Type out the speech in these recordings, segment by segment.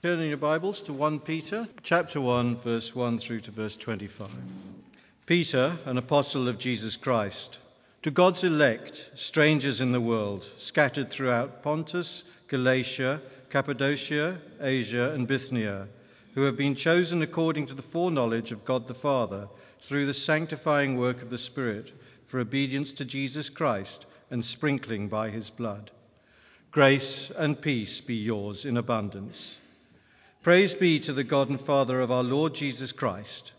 Turning your Bibles to 1 Peter, chapter 1, verse 1 through to verse 25. Peter, an apostle of Jesus Christ, to God's elect, strangers in the world, scattered throughout Pontus, Galatia, Cappadocia, Asia, and Bithynia, who have been chosen according to the foreknowledge of God the Father, through the sanctifying work of the Spirit, for obedience to Jesus Christ and sprinkling by his blood. Grace and peace be yours in abundance. Praise be to the God and Father of our Lord Jesus Christ.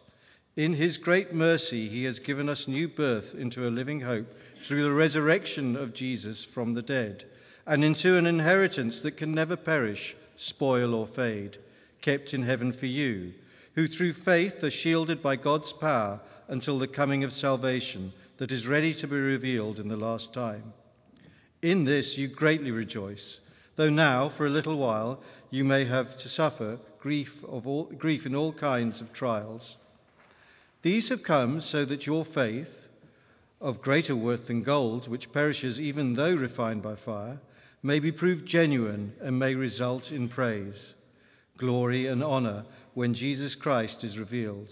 In his great mercy, he has given us new birth into a living hope through the resurrection of Jesus from the dead, and into an inheritance that can never perish, spoil or fade, kept in heaven for you, who through faith are shielded by God's power until the coming of salvation that is ready to be revealed in the last time. In this you greatly rejoice, though now, for a little while, you may have to suffer grief in all kinds of trials. These have come so that your faith, of greater worth than gold, which perishes even though refined by fire, may be proved genuine and may result in praise, glory and honour when Jesus Christ is revealed.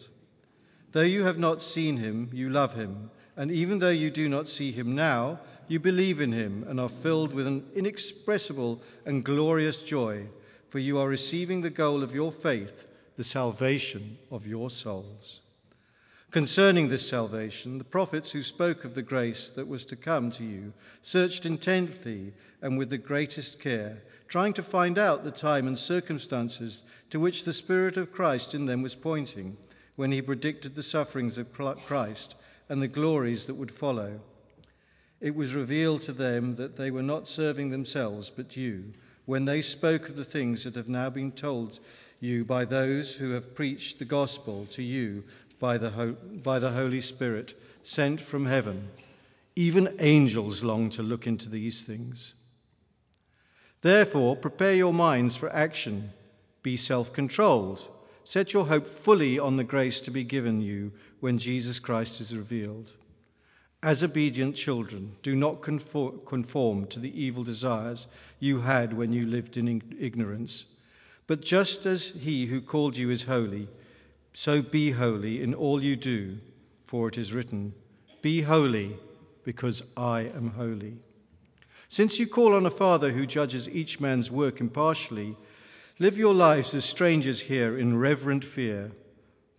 Though you have not seen him, you love him, and even though you do not see him now, you believe in him and are filled with an inexpressible and glorious joy, for you are receiving the goal of your faith, the salvation of your souls. Concerning this salvation, the prophets who spoke of the grace that was to come to you searched intently and with the greatest care, trying to find out the time and circumstances to which the Spirit of Christ in them was pointing when he predicted the sufferings of Christ and the glories that would follow. It was revealed to them that they were not serving themselves but you, when they spoke of the things that have now been told you by those who have preached the gospel to you, by the Holy Spirit sent from heaven. Even angels long to look into these things. Therefore, prepare your minds for action. Be self-controlled. Set your hope fully on the grace to be given you when Jesus Christ is revealed. As obedient children, do not conform to the evil desires you had when you lived in ignorance. But just as he who called you is holy, so be holy in all you do, for it is written, "Be holy, because I am holy." Since you call on a Father who judges each man's work impartially, live your lives as strangers here in reverent fear,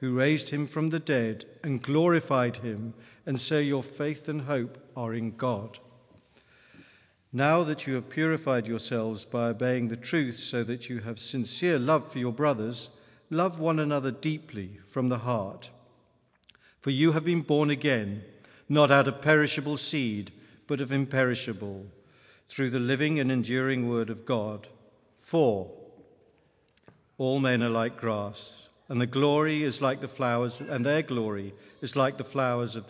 who raised him from the dead and glorified him, and so your faith and hope are in God. Now that you have purified yourselves by obeying the truth, so that you have sincere love for your brothers, love one another deeply from the heart. For you have been born again, not out of perishable seed, but of imperishable, through the living and enduring word of God. For all men are like grass, and their glory is like the flowers of the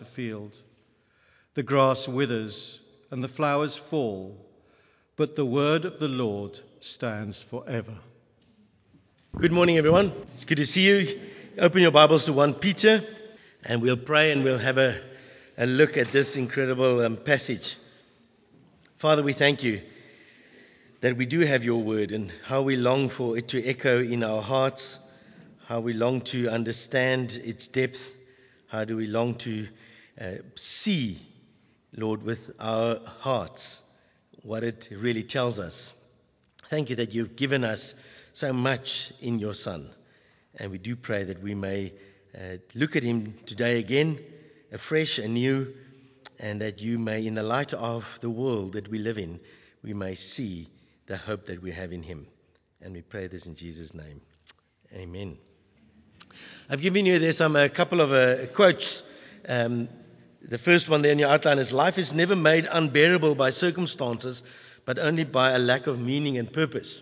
field. The grass withers, and the flowers fall, but the word of the Lord stands forever. Good morning, everyone. It's good to see you. Open your Bibles to 1 Peter, and we'll pray and we'll have a look at this incredible passage. Father, we thank you that we do have your word and how we long for it to echo in our hearts, how we long to understand its depth, how do we long to see, Lord, with our hearts what it really tells us. Thank you that you've given us so much in your Son, and we do pray that we may look at him today again, afresh and new, and that you may, in the light of the world that we live in, we may see the hope that we have in him. And we pray this in Jesus' name. Amen. I've given you there a couple of quotes. The first one there in your outline is, "Life is never made unbearable by circumstances, but only by a lack of meaning and purpose."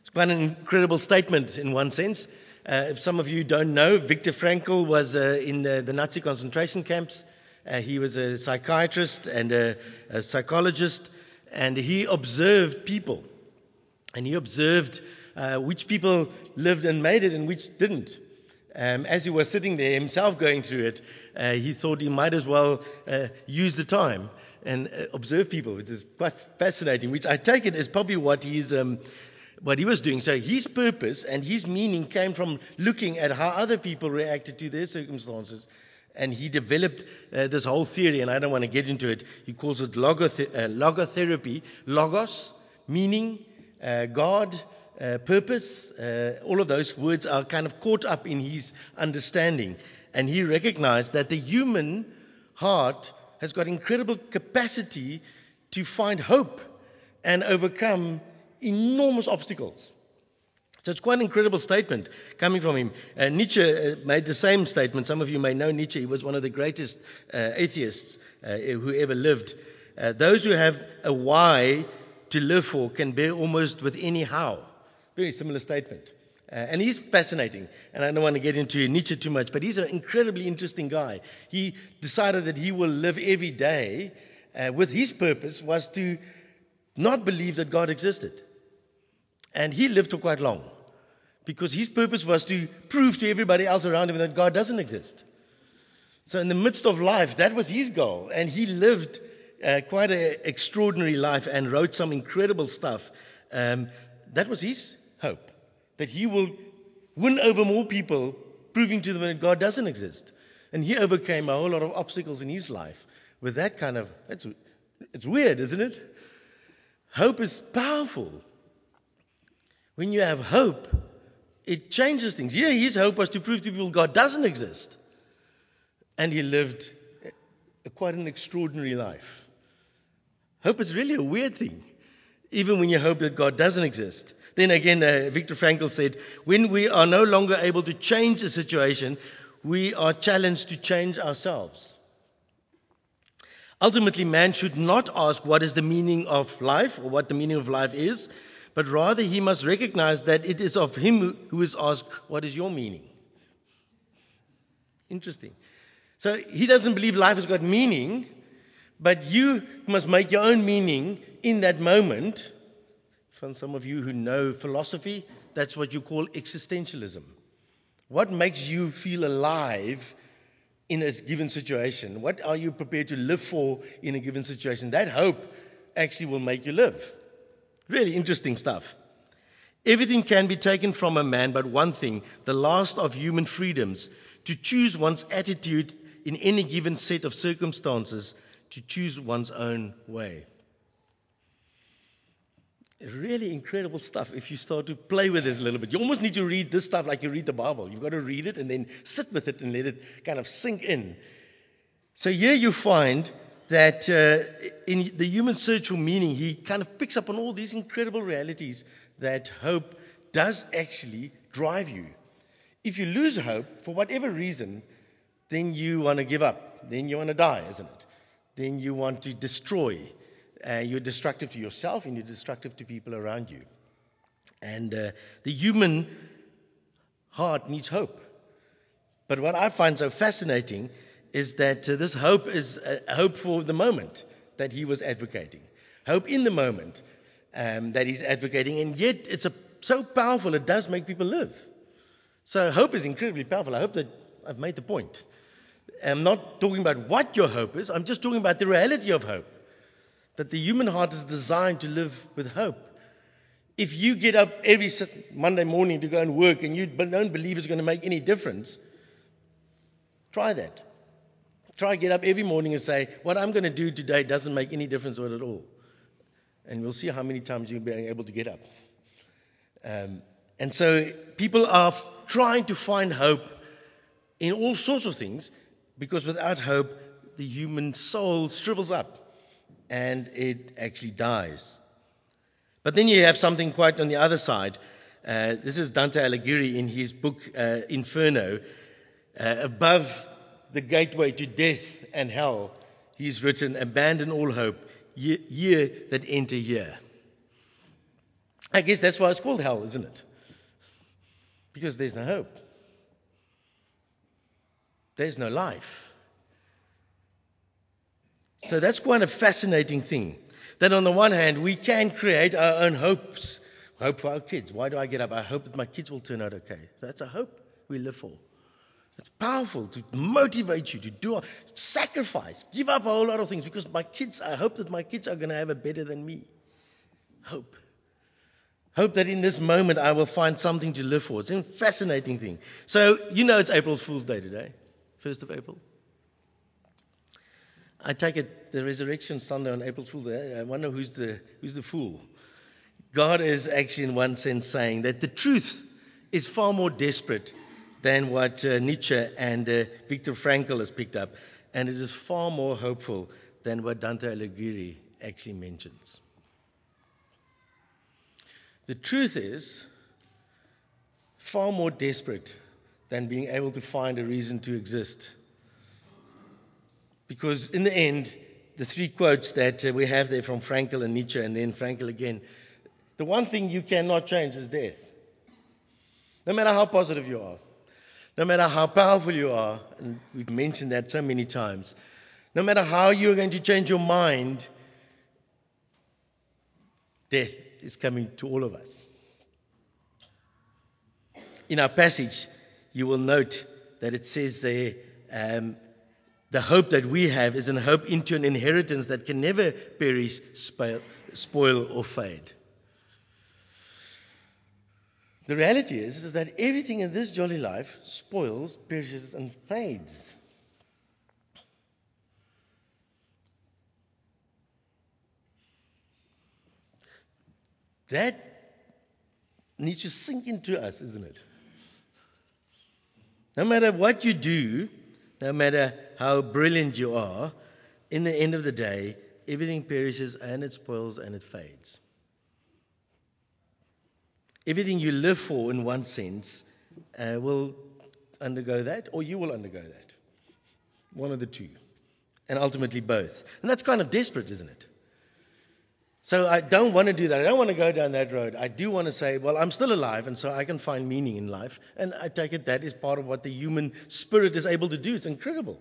It's quite an incredible statement in one sense. If some of you don't know, Viktor Frankl was in the Nazi concentration camps. He was a psychiatrist and a psychologist, and he observed people. And he observed which people lived and made it and which didn't. As he was sitting there himself going through it, he thought he might as well use the time and observe people, which is quite fascinating, which I take it is probably what he was doing. So his purpose and his meaning came from looking at how other people reacted to their circumstances, and he developed this whole theory, and I don't want to get into it. He calls it logotherapy. Logos, meaning, God, purpose, all of those words are kind of caught up in his understanding. And he recognized that the human heart has got incredible capacity to find hope and overcome enormous obstacles. So it's quite an incredible statement coming from him. Nietzsche made the same statement. Some of you may know Nietzsche. He was one of the greatest atheists who ever lived. Those who have a why to live for can bear almost with any how. Very similar statement. And he's fascinating. And I don't want to get into Nietzsche too much, but he's an incredibly interesting guy. He decided that he will live every day with his purpose was to not believe that God existed. And he lived for quite long because his purpose was to prove to everybody else around him that God doesn't exist. So in the midst of life, that was his goal. And he lived quite an extraordinary life and wrote some incredible stuff. That was his hope, that he will win over more people, proving to them that God doesn't exist. And he overcame a whole lot of obstacles in his life with that kind of... It's weird, isn't it? Hope is powerful. When you have hope, it changes things. Here, his hope was to prove to people God doesn't exist. And he lived quite an extraordinary life. Hope is really a weird thing, even when you hope that God doesn't exist. Then again, Viktor Frankl said, when we are no longer able to change a situation, we are challenged to change ourselves. Ultimately, man should not ask what is the meaning of life or what the meaning of life is, but rather he must recognize that it is of him who is asked, what is your meaning? Interesting. So he doesn't believe life has got meaning, but you must make your own meaning in that moment. From some of you who know philosophy, that's what you call existentialism. What makes you feel alive in a given situation? What are you prepared to live for in a given situation? That hope actually will make you live. Really interesting stuff. Everything can be taken from a man, but one thing, the last of human freedoms, to choose one's attitude in any given set of circumstances, to choose one's own way. Really incredible stuff if you start to play with this a little bit. You almost need to read this stuff like you read the Bible. You've got to read it and then sit with it and let it kind of sink in. So here you find that in the human search for meaning, he kind of picks up on all these incredible realities that hope does actually drive you. If you lose hope, for whatever reason, then you want to give up. Then you want to die, isn't it? Then you want to destroy. You're destructive to yourself and you're destructive to people around you. And the human heart needs hope. But what I find so fascinating is that this hope is hope for the moment that he was advocating. Hope in the moment that he's advocating. And yet it's so powerful, it does make people live. So hope is incredibly powerful. I hope that I've made the point. I'm not talking about what your hope is. I'm just talking about the reality of hope. That the human heart is designed to live with hope. If you get up every Monday morning to go and work and you don't believe it's going to make any difference, try that. Try get up every morning and say, what I'm going to do today doesn't make any difference at all. And we'll see how many times you'll be able to get up. And so people are trying to find hope in all sorts of things, because without hope, the human soul shrivels up and it actually dies. But then you have something quite on the other side. This is Dante Alighieri in his book Inferno. Above the gateway to death and hell, he's written, abandon all hope, ye that enter here. I guess that's why it's called hell, isn't it? Because there's no hope. There's no life. So that's quite a fascinating thing. That on the one hand, we can create our own hopes. Hope for our kids. Why do I get up? I hope that my kids will turn out okay. That's a hope we live for. It's powerful to motivate you to do, sacrifice, give up a whole lot of things because my kids, I hope that my kids are going to have it better than me. Hope. Hope that in this moment I will find something to live for. It's a fascinating thing. So, you know it's April Fool's Day today, 1st of April. I take it the Resurrection Sunday on April Fool's Day. I wonder who's the fool. God is actually in one sense saying that the truth is far more desperate than what Nietzsche and Viktor Frankl has picked up. And it is far more hopeful than what Dante Alighieri actually mentions. The truth is far more desperate than being able to find a reason to exist. Because in the end, the three quotes that we have there from Frankl and Nietzsche and then Frankl again, the one thing you cannot change is death. No matter how positive you are, no matter how powerful you are, and we've mentioned that so many times, no matter how you're going to change your mind, death is coming to all of us. In our passage, you will note that it says there, the hope that we have is an hope into an inheritance that can never perish, spoil or fade. The reality is that everything in this jolly life spoils, perishes, and fades. That needs to sink into us, isn't it? No matter what you do, no matter how brilliant you are, in the end of the day, everything perishes and it spoils and it fades. Everything you live for, in one sense, will undergo that, or you will undergo that. One of the two. And ultimately both. And that's kind of desperate, isn't it? So I don't want to do that. I don't want to go down that road. I do want to say, well, I'm still alive, and so I can find meaning in life. And I take it that is part of what the human spirit is able to do. It's incredible.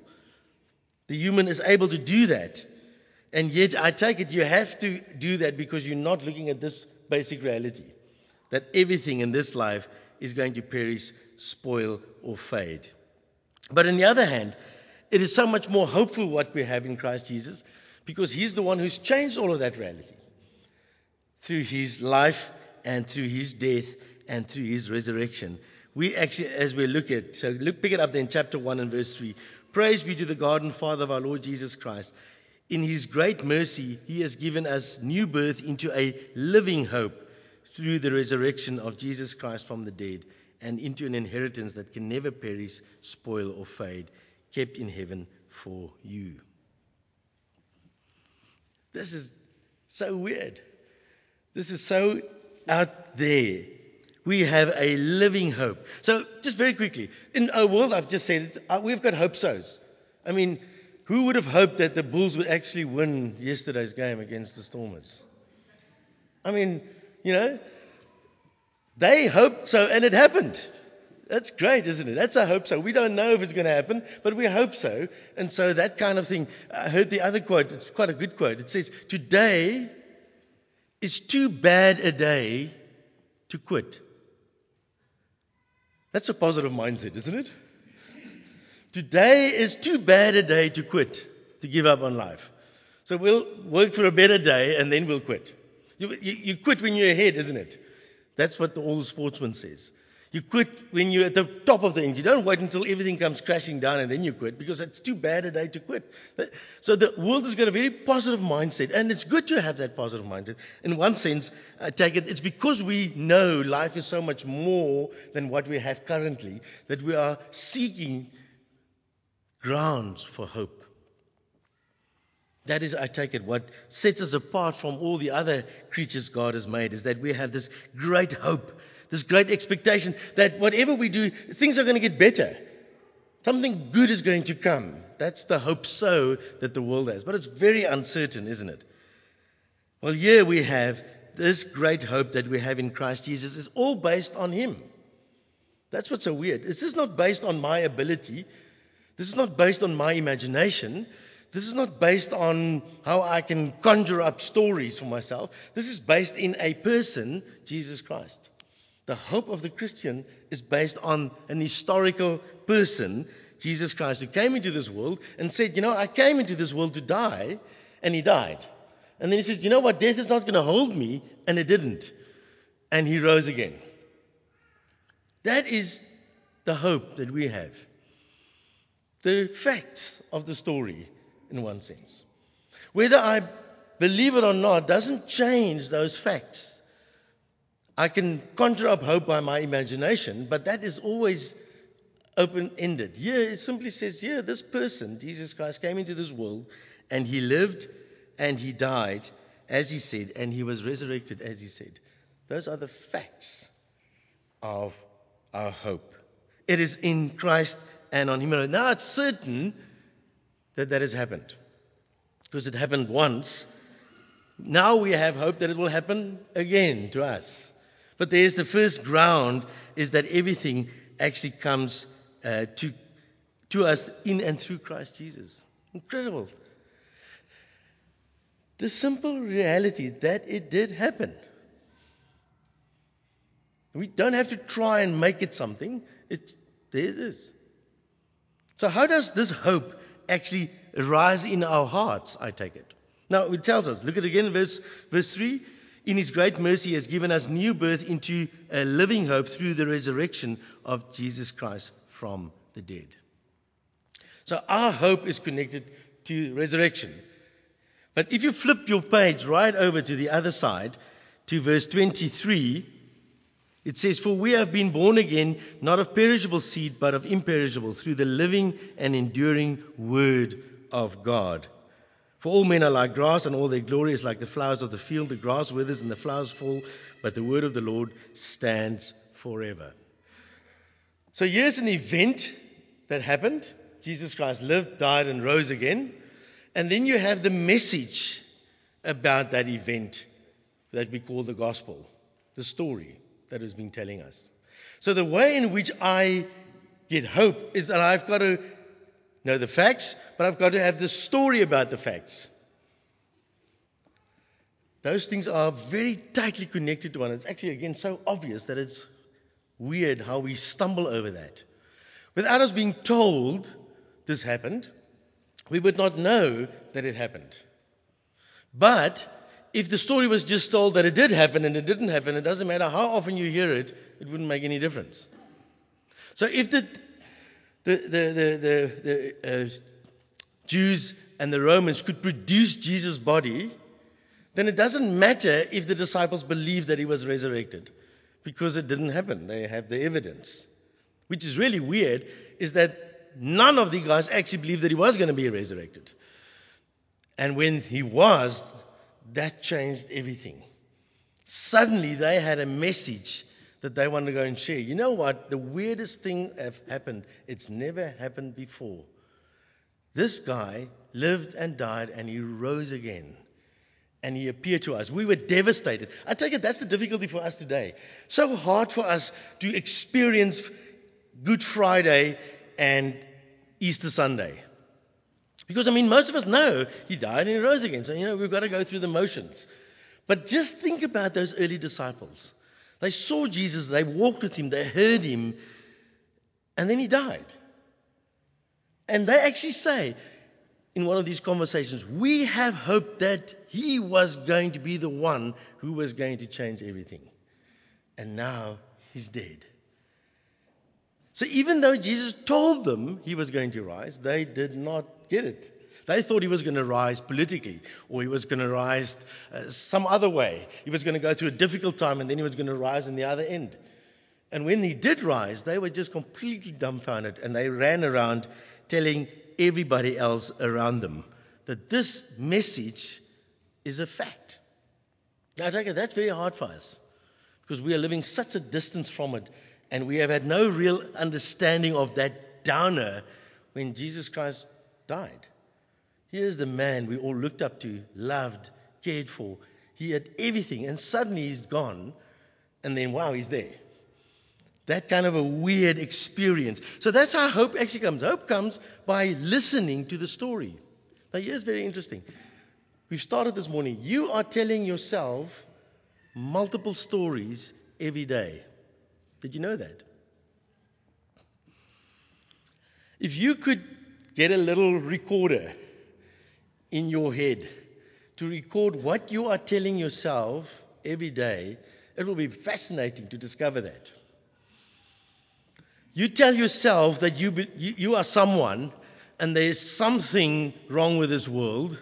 The human is able to do that. And yet, I take it you have to do that because you're not looking at this basic reality. That everything in this life is going to perish, spoil, or fade. But on the other hand, it is so much more hopeful what we have in Christ Jesus, because He's the one who's changed all of that reality through His life and through His death and through His resurrection. We actually, as we look at, pick it up there in chapter 1 and verse 3. Praise be to the God and Father of our Lord Jesus Christ. In His great mercy, He has given us new birth into a living hope, through the resurrection of Jesus Christ from the dead, and into an inheritance that can never perish, spoil, or fade, kept in heaven for you. This is so weird. This is so out there. We have a living hope. So, just very quickly, in our world, I've just said it, we've got hope-sos. I mean, who would have hoped that the Bulls would actually win yesterday's game against the Stormers? I mean, you know, they hoped so, and it happened. That's great, isn't it? That's a hope so. We don't know if it's going to happen, but we hope so. And so that kind of thing. I heard the other quote. It's quite a good quote. It says, today is too bad a day to quit. That's a positive mindset, isn't it? Today is too bad a day to quit, to give up on life. So we'll work for a better day, and then we'll quit. You quit when you're ahead, isn't it? That's what the old sportsman says. You quit when you're at the top of things. You don't wait until everything comes crashing down and then you quit, because it's too bad a day to quit. So the world has got a very positive mindset, and it's good to have that positive mindset. In one sense, I take it, it's because we know life is so much more than what we have currently that we are seeking grounds for hope. That is, I take it, what sets us apart from all the other creatures God has made, is that we have this great hope, this great expectation that whatever we do, things are going to get better. Something good is going to come. That's the hope so that the world has. But it's very uncertain, isn't it? Well, here we have this great hope that we have in Christ Jesus is all based on Him. That's what's so weird. This is not based on my ability. This is not based on my imagination. This is not based on how I can conjure up stories for myself. This is based in a person, Jesus Christ. The hope of the Christian is based on an historical person, Jesus Christ, who came into this world and said, you know, I came into this world to die, and he died. And then he said, you know what, death is not going to hold me, and it didn't. And he rose again. That is the hope that we have. The facts of the story, in one sense. Whether I believe it or not doesn't change those facts. I can conjure up hope by my imagination, but that is always open-ended. Here it simply says, yeah, this person, Jesus Christ, came into this world, and he lived, and he died, as he said, and he was resurrected, as he said. Those are the facts of our hope. It is in Christ and on him alone. Now it's certain that that has happened, because it happened once. Now we have hope that it will happen again to us. But there's the first ground, is that everything actually comes to us in and through Christ Jesus. Incredible. The simple reality that it did happen. We don't have to try and make it something. There it is. So how does this hope actually arise in our hearts, I take it? Now, it tells us, look at it again, verse 3. In his great mercy has given us new birth into a living hope through the resurrection of Jesus Christ from the dead. So our hope is connected to resurrection. But if you flip your page right over to the other side, to verse 23, it says, for we have been born again, not of perishable seed, but of imperishable, through the living and enduring word of God. For all men are like grass, and all their glory is like the flowers of the field. The grass withers and the flowers fall, but the word of the Lord stands forever. So here's an event that happened. Jesus Christ lived, died, and rose again. And then you have the message about that event that we call the gospel, the story that has been telling us. So the way in which I get hope is that I've got to know the facts, but I've got to have the story about the facts. Those things are very tightly connected to one. It's actually, again, so obvious that it's weird how we stumble over that. Without us being told this happened, we would not know that it happened. But if the story was just told that it did happen and it didn't happen, it doesn't matter how often you hear it, it wouldn't make any difference. So if the Jews and the Romans could produce Jesus' body, then it doesn't matter if the disciples believe that he was resurrected, because it didn't happen. They have the evidence. Which is really weird, is that none of the guys actually believed that he was going to be resurrected. And when he was, that changed everything. Suddenly they had a message that they want to go and share. You know what? The weirdest thing happened. It's never happened before. This guy lived and died, and he rose again. And he appeared to us. We were devastated. I take it that's the difficulty for us today. So hard for us to experience Good Friday and Easter Sunday. Because, I mean, most of us know he died and he rose again. So, you know, we've got to go through the motions. But just think about those early disciples. They saw Jesus, they walked with him, they heard him, and then he died. And they actually say, in one of these conversations, we have hoped that he was going to be the one who was going to change everything. And now he's dead. So even though Jesus told them he was going to rise, they did not get it. They thought he was going to rise politically, or he was going to rise some other way. He was going to go through a difficult time, and then he was going to rise in the other end. And when he did rise, they were just completely dumbfounded, and they ran around telling everybody else around them that this message is a fact. Now, I take it that's very hard for us, because we are living such a distance from it, and we have had no real understanding of that downer when Jesus Christ died. Here's the man we all looked up to, loved, cared for. He had everything, and suddenly he's gone, and then, wow, he's there. That kind of a weird experience. So that's how hope actually comes. Hope comes by listening to the story. Now, here's very interesting. We've started this morning. You are telling yourself multiple stories every day. Did you know that? If you could get a little recorder in your head to record what you are telling yourself every day, it will be fascinating to discover that. You tell yourself that you are someone and there's something wrong with this world,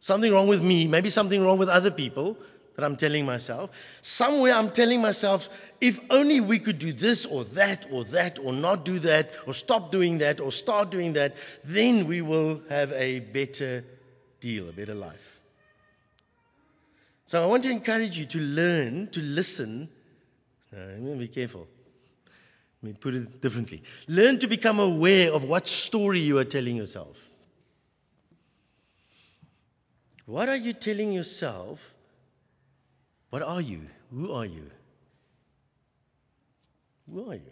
something wrong with me, maybe something wrong with other people that I'm telling myself. Somewhere I'm telling myself, if only we could do this or that or that or not do that or stop doing that or start doing that, then we will have a better deal, a better life. So I want to encourage you to learn, to listen. Be careful. Let me put it differently. Learn to become aware of what story you are telling yourself. What are you telling yourself? What are you? Who are you? Who are you?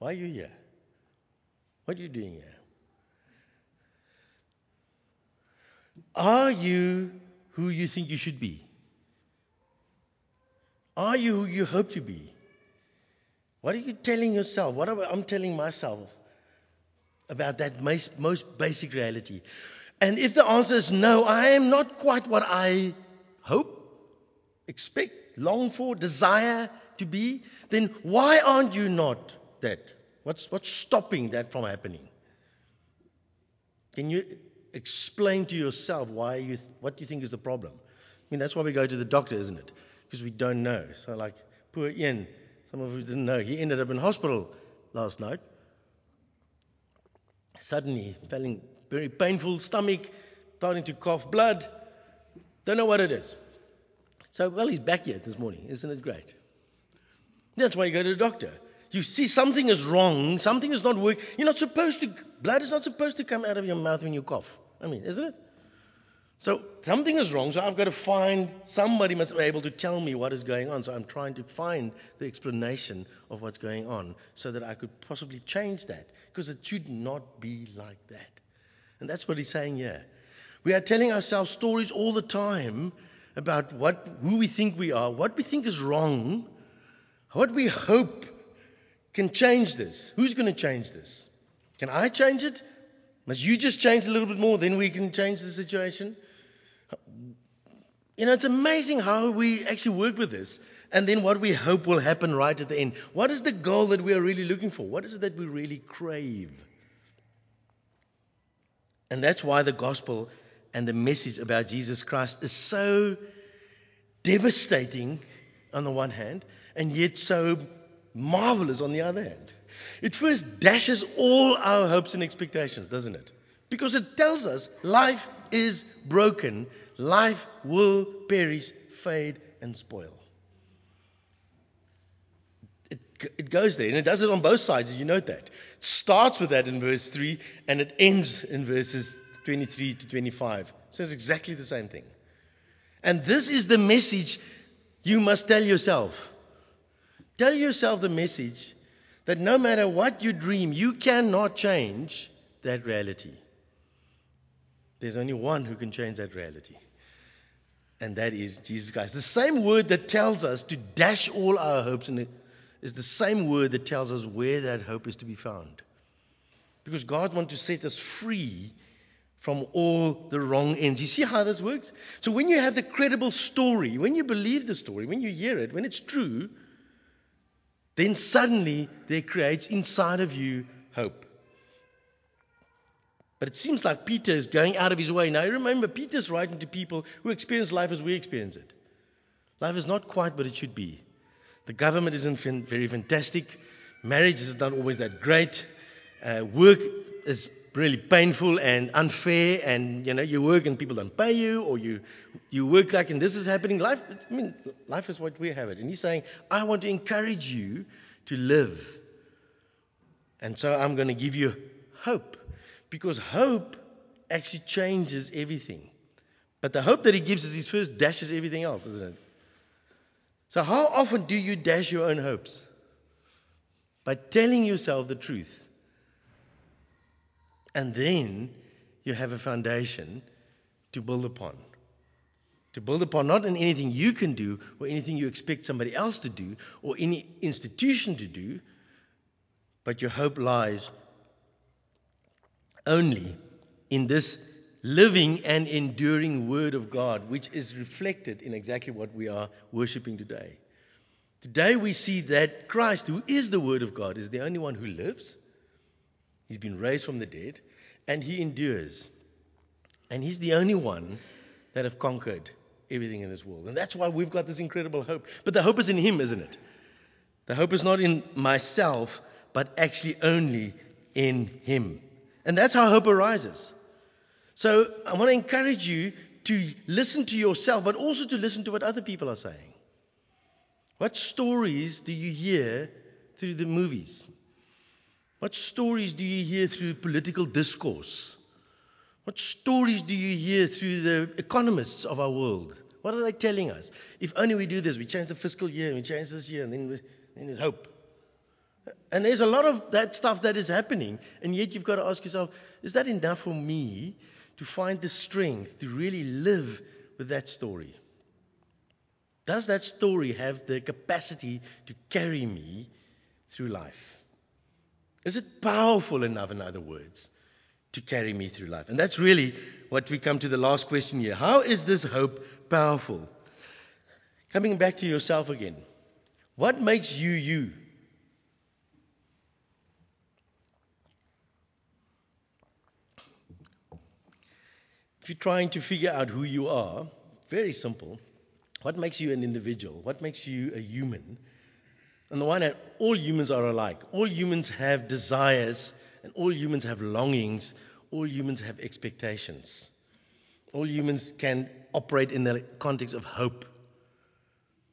Why are you here? What are you doing here? Are you who you think you should be? Are you who you hope to be? What are you telling yourself? What am I telling myself about that most basic reality? And if the answer is no, I am not quite what I hope, expect, long for, desire to be, then why aren't you not that? What's stopping that from happening? Can you explain to yourself why what you think is the problem? I mean, that's why we go to the doctor, isn't it? Because we don't know. So like poor Ian, some of you didn't know, he ended up in hospital last night. Suddenly, feeling very painful stomach, starting to cough blood. Don't know what it is. So, well, he's back yet this morning. Isn't it great? That's why you go to the doctor. You see something is wrong. Something is not working. You're not supposed to, blood is not supposed to come out of your mouth when you cough. I mean, isn't it? So, something is wrong. So, I've got to find, somebody must be able to tell me what is going on. So, I'm trying to find the explanation of what's going on so that I could possibly change that. Because it should not be like that. And that's what he's saying here. We are telling ourselves stories all the time about who we think we are, what we think is wrong, what we hope can change this. Who's going to change this? Can I change it? Must you just change a little bit more, then we can change the situation? You know, it's amazing how we actually work with this, and then what we hope will happen right at the end. What is the goal that we are really looking for? What is it that we really crave? And that's why the gospel and the message about Jesus Christ is so devastating on the one hand, and yet so marvelous on the other hand. It first dashes all our hopes and expectations, doesn't it? Because it tells us life is broken, life will perish, fade, and spoil. It goes there, and it does it on both sides, did you note that? It starts with that in verse 3, and it ends in verses 23 to 25. So it's exactly the same thing. And this is the message you must tell yourself. Tell yourself the message that no matter what you dream, you cannot change that reality. There's only one who can change that reality. And that is Jesus Christ. The same word that tells us to dash all our hopes in it is the same word that tells us where that hope is to be found. Because God wants to set us free from all the wrong ends. You see how this works? So when you have the credible story, when you believe the story, when you hear it, when it's true, then suddenly there creates inside of you hope. But it seems like Peter is going out of his way. Now remember, Peter's writing to people who experience life as we experience it. Life is not quite what it should be. The government isn't very fantastic. Marriage is not always that great. Work is really painful and unfair, and you know you work and people don't pay you, or you work like and this is happening. Life is what we have it, and he's saying, I want to encourage you to live, and so I'm going to give you hope, because hope actually changes everything. But the hope that he gives is his first dashes everything else, isn't it? So how often do you dash your own hopes? by telling yourself the truth. And then you have a foundation to build upon. To build upon not in anything you can do or anything you expect somebody else to do or any institution to do, but your hope lies only in this living and enduring Word of God, which is reflected in exactly what we are worshipping today. Today we see that Christ, who is the Word of God, is the only one who lives. He's been raised from the dead, and He endures. And He's the only one that have conquered everything in this world. And that's why we've got this incredible hope. But the hope is in Him, isn't it? The hope is not in myself, but actually only in Him. And that's how hope arises. So I want to encourage you to listen to yourself, but also to listen to what other people are saying. What stories do you hear through the movies? What stories do you hear through political discourse? What stories do you hear through the economists of our world? What are they telling us? If only we do this, we change the fiscal year, and we change this year, and then there's hope. And there's a lot of that stuff that is happening, and yet you've got to ask yourself, is that enough for me to find the strength to really live with that story? Does that story have the capacity to carry me through life? Is it powerful enough, in other words, to carry me through life? And that's really what we come to the last question here. How is this hope powerful? Coming back to yourself again. What makes you, you? If you're trying to figure out who you are, very simple. What makes you an individual? What makes you a human? On the one hand, all humans are alike. All humans have desires, and all humans have longings. All humans have expectations. All humans can operate in the context of hope.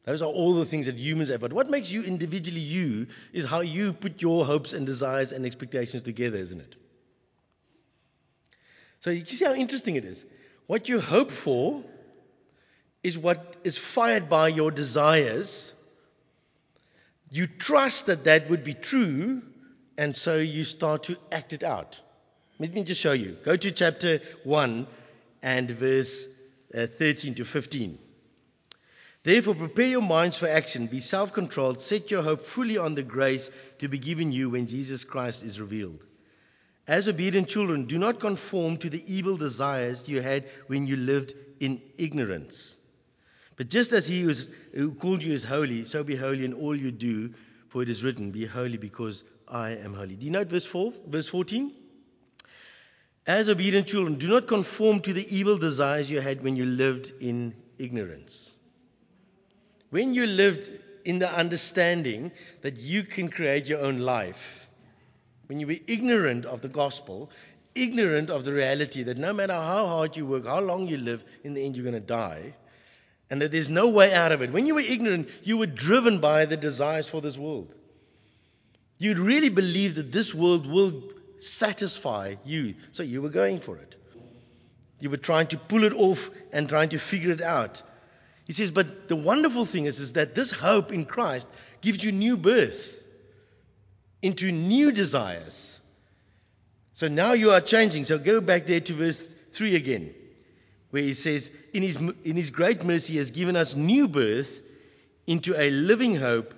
Those are all the things that humans have. But what makes you individually you is how you put your hopes and desires and expectations together, isn't it? So you see how interesting it is. What you hope for is what is fired by your desires. You trust that that would be true, and so you start to act it out. Let me just show you. Go to chapter 1 and verse 13 to 15. Therefore, prepare your minds for action. Be self-controlled. Set your hope fully on the grace to be given you when Jesus Christ is revealed. As obedient children, do not conform to the evil desires you had when you lived in ignorance. But just as He who called you is holy, so be holy in all you do, for it is written, be holy because I am holy. Do you note verse 4, verse 14? As obedient children, do not conform to the evil desires you had when you lived in ignorance. When you lived in the understanding that you can create your own life, when you were ignorant of the gospel, ignorant of the reality that no matter how hard you work, how long you live, in the end you're going to die, and that there's no way out of it. When you were ignorant, you were driven by the desires for this world. You'd really believe that this world will satisfy you, so you were going for it. You were trying to pull it off and trying to figure it out. He says, but the wonderful thing is that this hope in Christ gives you new birth into new desires. So now you are changing. So go back there to verse 3 again, where he says, in his great mercy has given us new birth into a living hope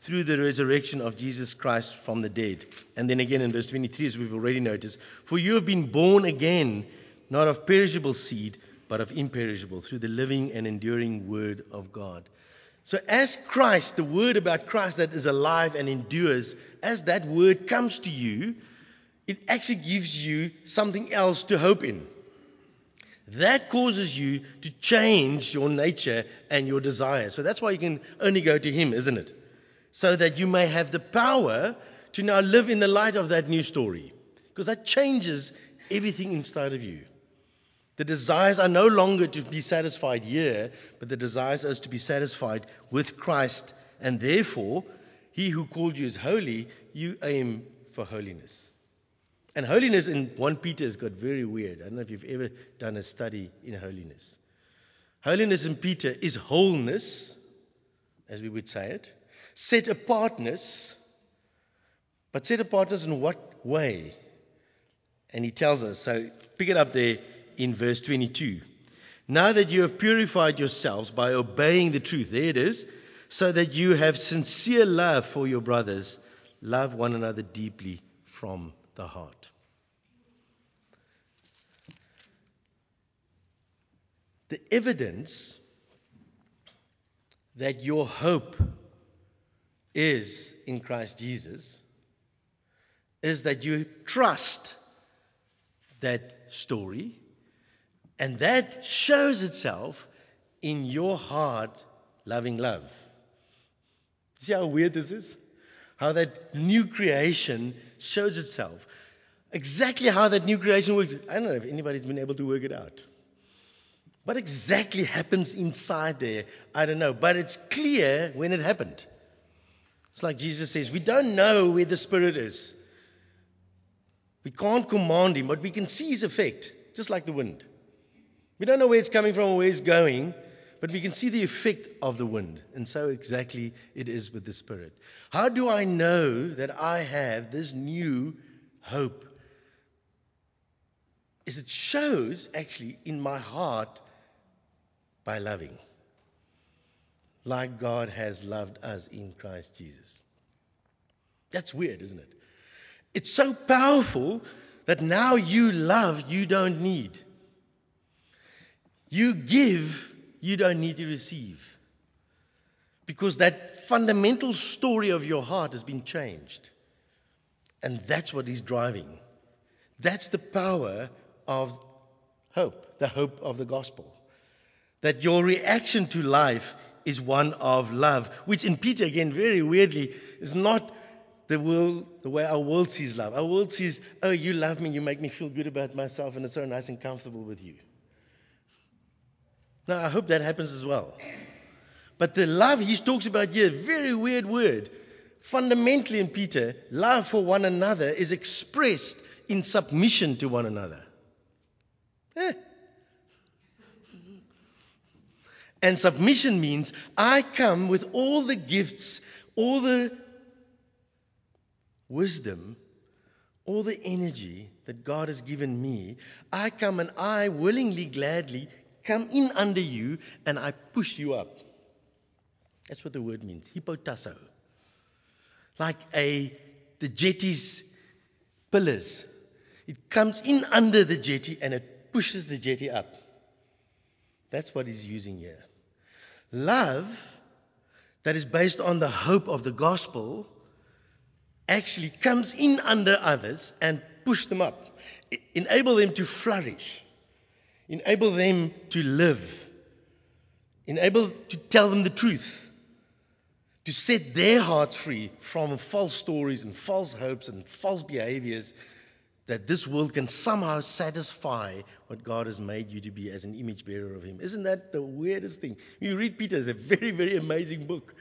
through the resurrection of Jesus Christ from the dead. And then again in verse 23, as we've already noticed, for you have been born again, not of perishable seed, but of imperishable, through the living and enduring Word of God. So as Christ, the word about Christ that is alive and endures, as that word comes to you, it actually gives you something else to hope in. That causes you to change your nature and your desire. So that's why you can only go to Him, isn't it? So that you may have the power to now live in the light of that new story. Because that changes everything inside of you. The desires are no longer to be satisfied here, but the desires are to be satisfied with Christ. And therefore, He who called you is holy, you aim for holiness. And holiness in 1 Peter has got very weird. I don't know if you've ever done a study in holiness. Holiness in Peter is wholeness, as we would say it, set apartness, But set apartness in what way? And he tells us, so pick it up there in verse 22. Now that you have purified yourselves by obeying the truth, there it is, so that you have sincere love for your brothers, love one another deeply from the heart. The evidence that your hope is in Christ Jesus is that you trust that story, and that shows itself in your heart loving love. See how weird this is? How that new creation shows itself. Exactly how that new creation works, I don't know if anybody's been able to work it out. What exactly happens inside there, I don't know. But it's clear when it happened. It's like Jesus says, we don't know where the Spirit is. We can't command Him, but we can see His effect, just like the wind. We don't know where it's coming from or where it's going, but we can see the effect of the wind. And so exactly it is with the Spirit. How do I know that I have this new hope? Is it shows actually in my heart by loving. Like God has loved us in Christ Jesus. That's weird, isn't it? It's so powerful that now you love, you don't need. You give, you don't need to receive. Because that fundamental story of your heart has been changed. And that's what He's driving. That's the power of hope, the hope of the gospel. That your reaction to life is one of love, which in Peter, again, very weirdly, is not the way our world sees love. Our world sees, oh, you love me, you make me feel good about myself, and it's so nice and comfortable with you. Now, I hope that happens as well. But the love he talks about here, very weird word. Fundamentally in Peter, love for one another is expressed in submission to one another. And submission means I come with all the gifts, all the wisdom, all the energy that God has given me. I come and I willingly, gladly come in under you, and I push you up. That's what the word means, hypotasso. Like the jetty's pillars. It comes in under the jetty, and it pushes the jetty up. That's what he's using here. Love that is based on the hope of the gospel actually comes in under others and push them up. Enable them to flourish. Enable them to live. Enable to tell them the truth. To set their hearts free from false stories and false hopes and false behaviors that this world can somehow satisfy what God has made you to be as an image bearer of Him. Isn't that the weirdest thing? You read Peter, it's a very, very amazing book.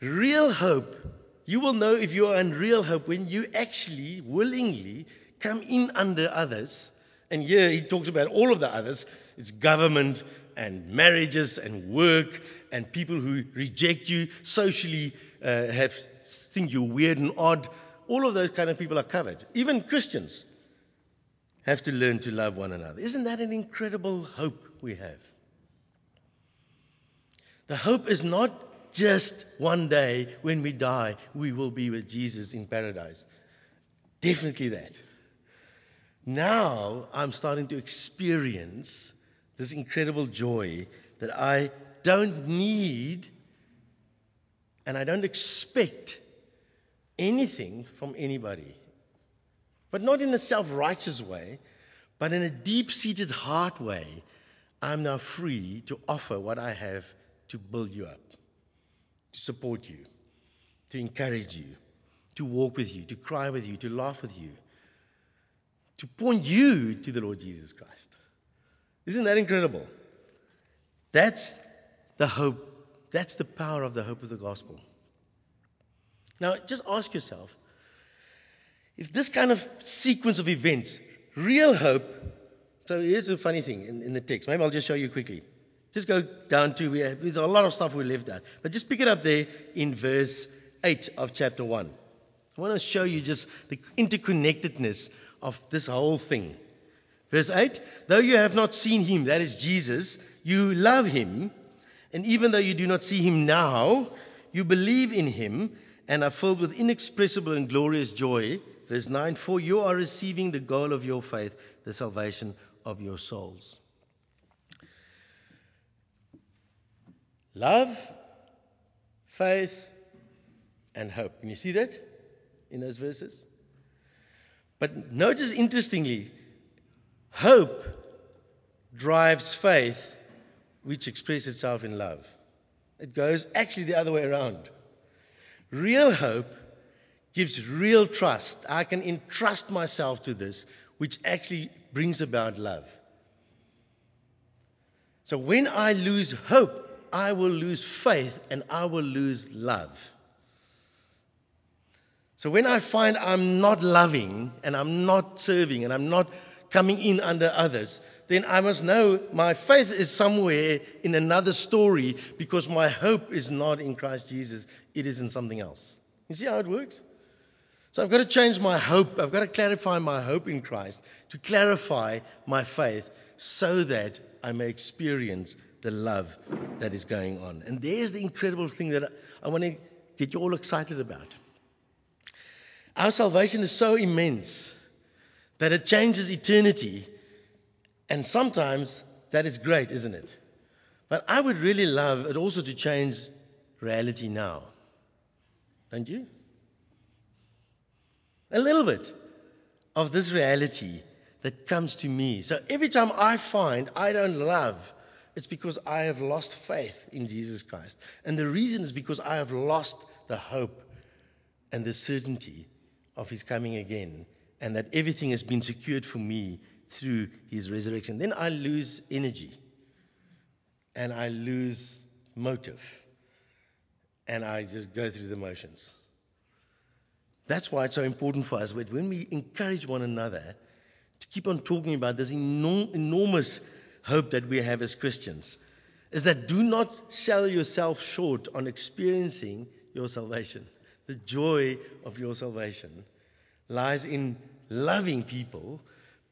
Real hope. You will know if you are in real hope when you actually willingly come in under others. And here he talks about all of the others. It's government and marriages and work and people who reject you, socially think you're weird and odd. All of those kind of people are covered. Even Christians have to learn to love one another. Isn't that an incredible hope we have? The hope is not just one day when we die, we will be with Jesus in paradise. Definitely that. Now I'm starting to experience this incredible joy that I don't need and I don't expect anything from anybody. But not in a self-righteous way, but in a deep-seated heart way. I'm now free to offer what I have to build you up, to support you, to encourage you, to walk with you, to cry with you, to laugh with you, to point you to the Lord Jesus Christ. Isn't that incredible? That's the hope. That's the power of the hope of the gospel. Now, just ask yourself, if this kind of sequence of events, real hope, so here's a funny thing in the text. Maybe I'll just show you quickly. Just go down to, there's a lot of stuff we left out. But just pick it up there in verse 8 of chapter 1. I want to show you just the interconnectedness of this whole thing. Verse 8, though you have not seen him, that is Jesus, you love him, and even though you do not see him now, you believe in him and are filled with inexpressible and glorious joy. Verse 9, for you are receiving the goal of your faith, the salvation of your souls. Love, faith, and hope. Can you see that in those verses? But notice, interestingly, hope drives faith, which expresses itself in love. It goes actually the other way around. Real hope gives real trust. I can entrust myself to this, which actually brings about love. So when I lose hope, I will lose faith and I will lose love. So when I find I'm not loving and I'm not serving and I'm not coming in under others, then I must know my faith is somewhere in another story, because my hope is not in Christ Jesus. It is in something else. You see how it works? So I've got to change my hope. I've got to clarify my hope in Christ to clarify my faith so that I may experience the love that is going on. And there's the incredible thing that I want to get you all excited about. Our salvation is so immense that it changes eternity, and sometimes that is great, isn't it? But I would really love it also to change reality now. Don't you? A little bit of this reality that comes to me. So every time I find I don't love, it's because I have lost faith in Jesus Christ. And the reason is because I have lost the hope and the certainty of his coming again, and that everything has been secured for me through his resurrection. Then I lose energy, and I lose motive, and I just go through the motions. That's why it's so important for us, when we encourage one another, to keep on talking about this enormous hope that we have as Christians, is that do not sell yourself short on experiencing your salvation. The joy of your salvation lies in loving people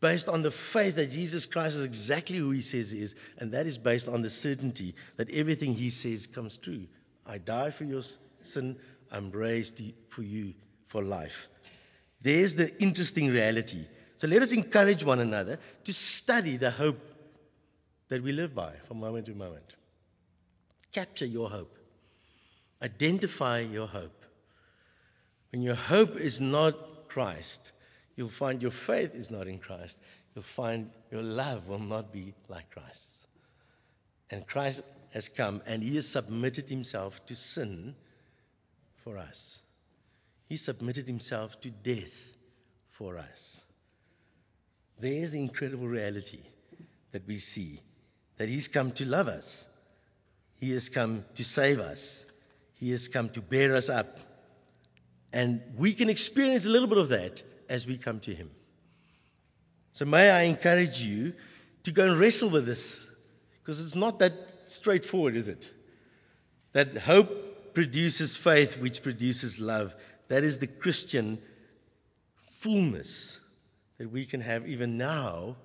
based on the faith that Jesus Christ is exactly who he says he is, and that is based on the certainty that everything he says comes true. I die for your sin, I'm raised for you for life. There's the interesting reality. So let us encourage one another to study the hope that we live by from moment to moment. Capture your hope. Identify your hope. When your hope is not Christ, you'll find your faith is not in Christ. You'll find your love will not be like Christ's. And Christ has come and he has submitted himself to sin for us. He submitted himself to death for us. There's the incredible reality that we see, that he's come to love us. He has come to save us. He has come to bear us up. And we can experience a little bit of that as we come to him. So may I encourage you to go and wrestle with this, because it's not that straightforward, is it? That hope produces faith, which produces love. That is the Christian fullness that we can have even now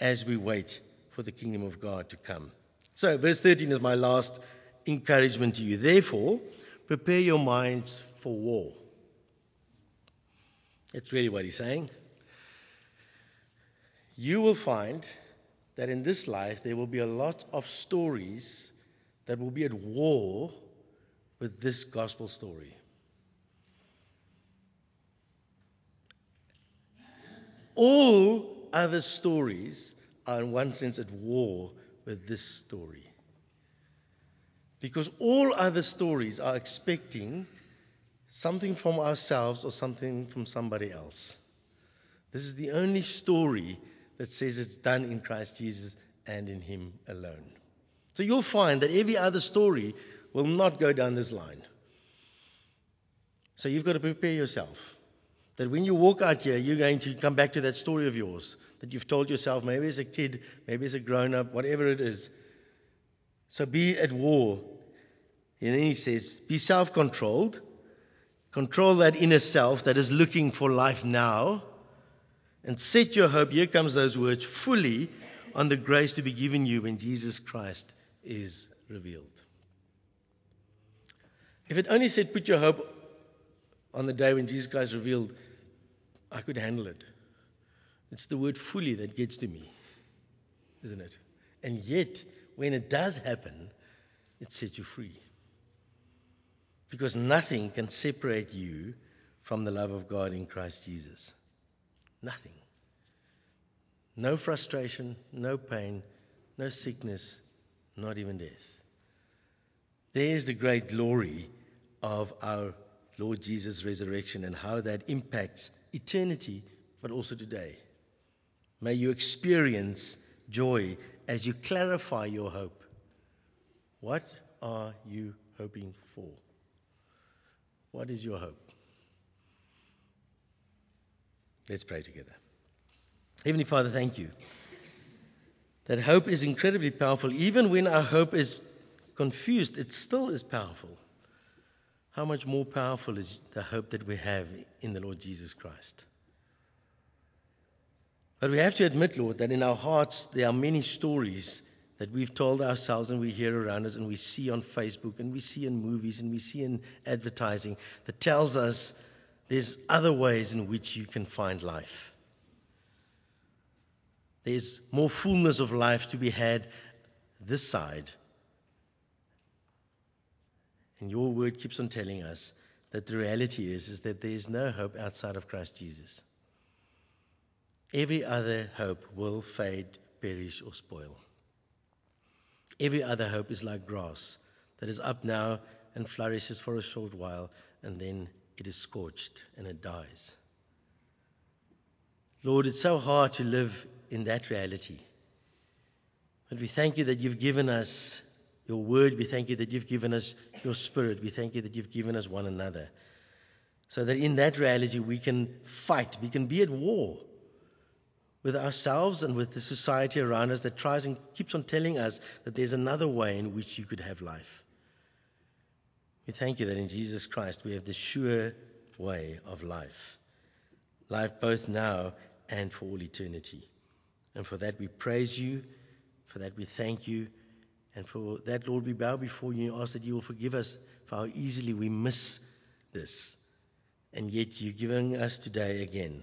as we wait for the kingdom of God to come. So verse 13 is my last encouragement to you. Therefore, prepare your minds for war. That's really what he's saying. You will find that in this life there will be a lot of stories that will be at war with this gospel story. All other stories are in one sense at war with this story, because all other stories are expecting something from ourselves or something from somebody else. This is the only story that says it's done in Christ Jesus and in him alone. So you'll find that every other story will not go down this line. So you've got to prepare yourself that when you walk out here, you're going to come back to that story of yours that you've told yourself, maybe as a kid, maybe as a grown-up, whatever it is. So be at war. And then he says, be self-controlled, Control that inner self that is looking for life now, and set your hope, here comes those words, fully on the grace to be given you when Jesus Christ is revealed. If it only said, put your hope on the day when Jesus Christ is revealed, I could handle it. It's the word fully that gets to me, isn't it? And yet, when it does happen, it sets you free. Because nothing can separate you from the love of God in Christ Jesus. Nothing. No frustration, no pain, no sickness, not even death. There's the great glory of our Lord Jesus' resurrection and how that impacts eternity, but also today. May you experience joy as you clarify your hope. What are you hoping for? What is your hope? Let's pray together. Heavenly Father, thank you that hope is incredibly powerful. Even when our hope is confused, it still is powerful. How much more powerful is the hope that we have in the Lord Jesus Christ? But we have to admit, Lord, that in our hearts there are many stories that we've told ourselves and we hear around us and we see on Facebook and we see in movies and we see in advertising that tells us there's other ways in which you can find life. There's more fullness of life to be had this side. And your word keeps on telling us that the reality is that there is no hope outside of Christ Jesus. Every other hope will fade, perish, or spoil. Every other hope is like grass that is up now and flourishes for a short while, and then it is scorched and it dies. Lord, it's so hard to live in that reality. But we thank you that you've given us your word. We thank you that you've given us your spirit. We thank you that you've given us one another. So that in that reality we can fight. We can be at war with ourselves and with the society around us that tries and keeps on telling us that there's another way in which you could have life. We thank you that in Jesus Christ we have the sure way of life. Life both now and for all eternity. And for that we praise you, for that we thank you, and for that, Lord, we bow before you and ask that you will forgive us for how easily we miss this. And yet you're giving us today again,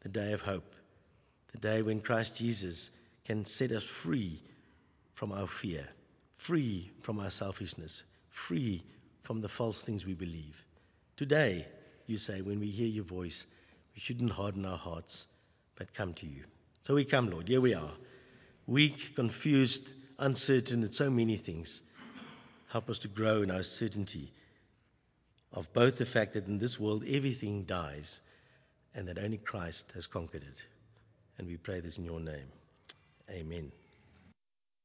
the day of hope. The day when Christ Jesus can set us free from our fear, free from our selfishness, free from the false things we believe. Today, you say, when we hear your voice, we shouldn't harden our hearts, but come to you. So we come, Lord. Here we are, weak, confused, uncertain, and so many things. Help us to grow in our certainty of both the fact that in this world everything dies and that only Christ has conquered it. And we pray this in your name. Amen.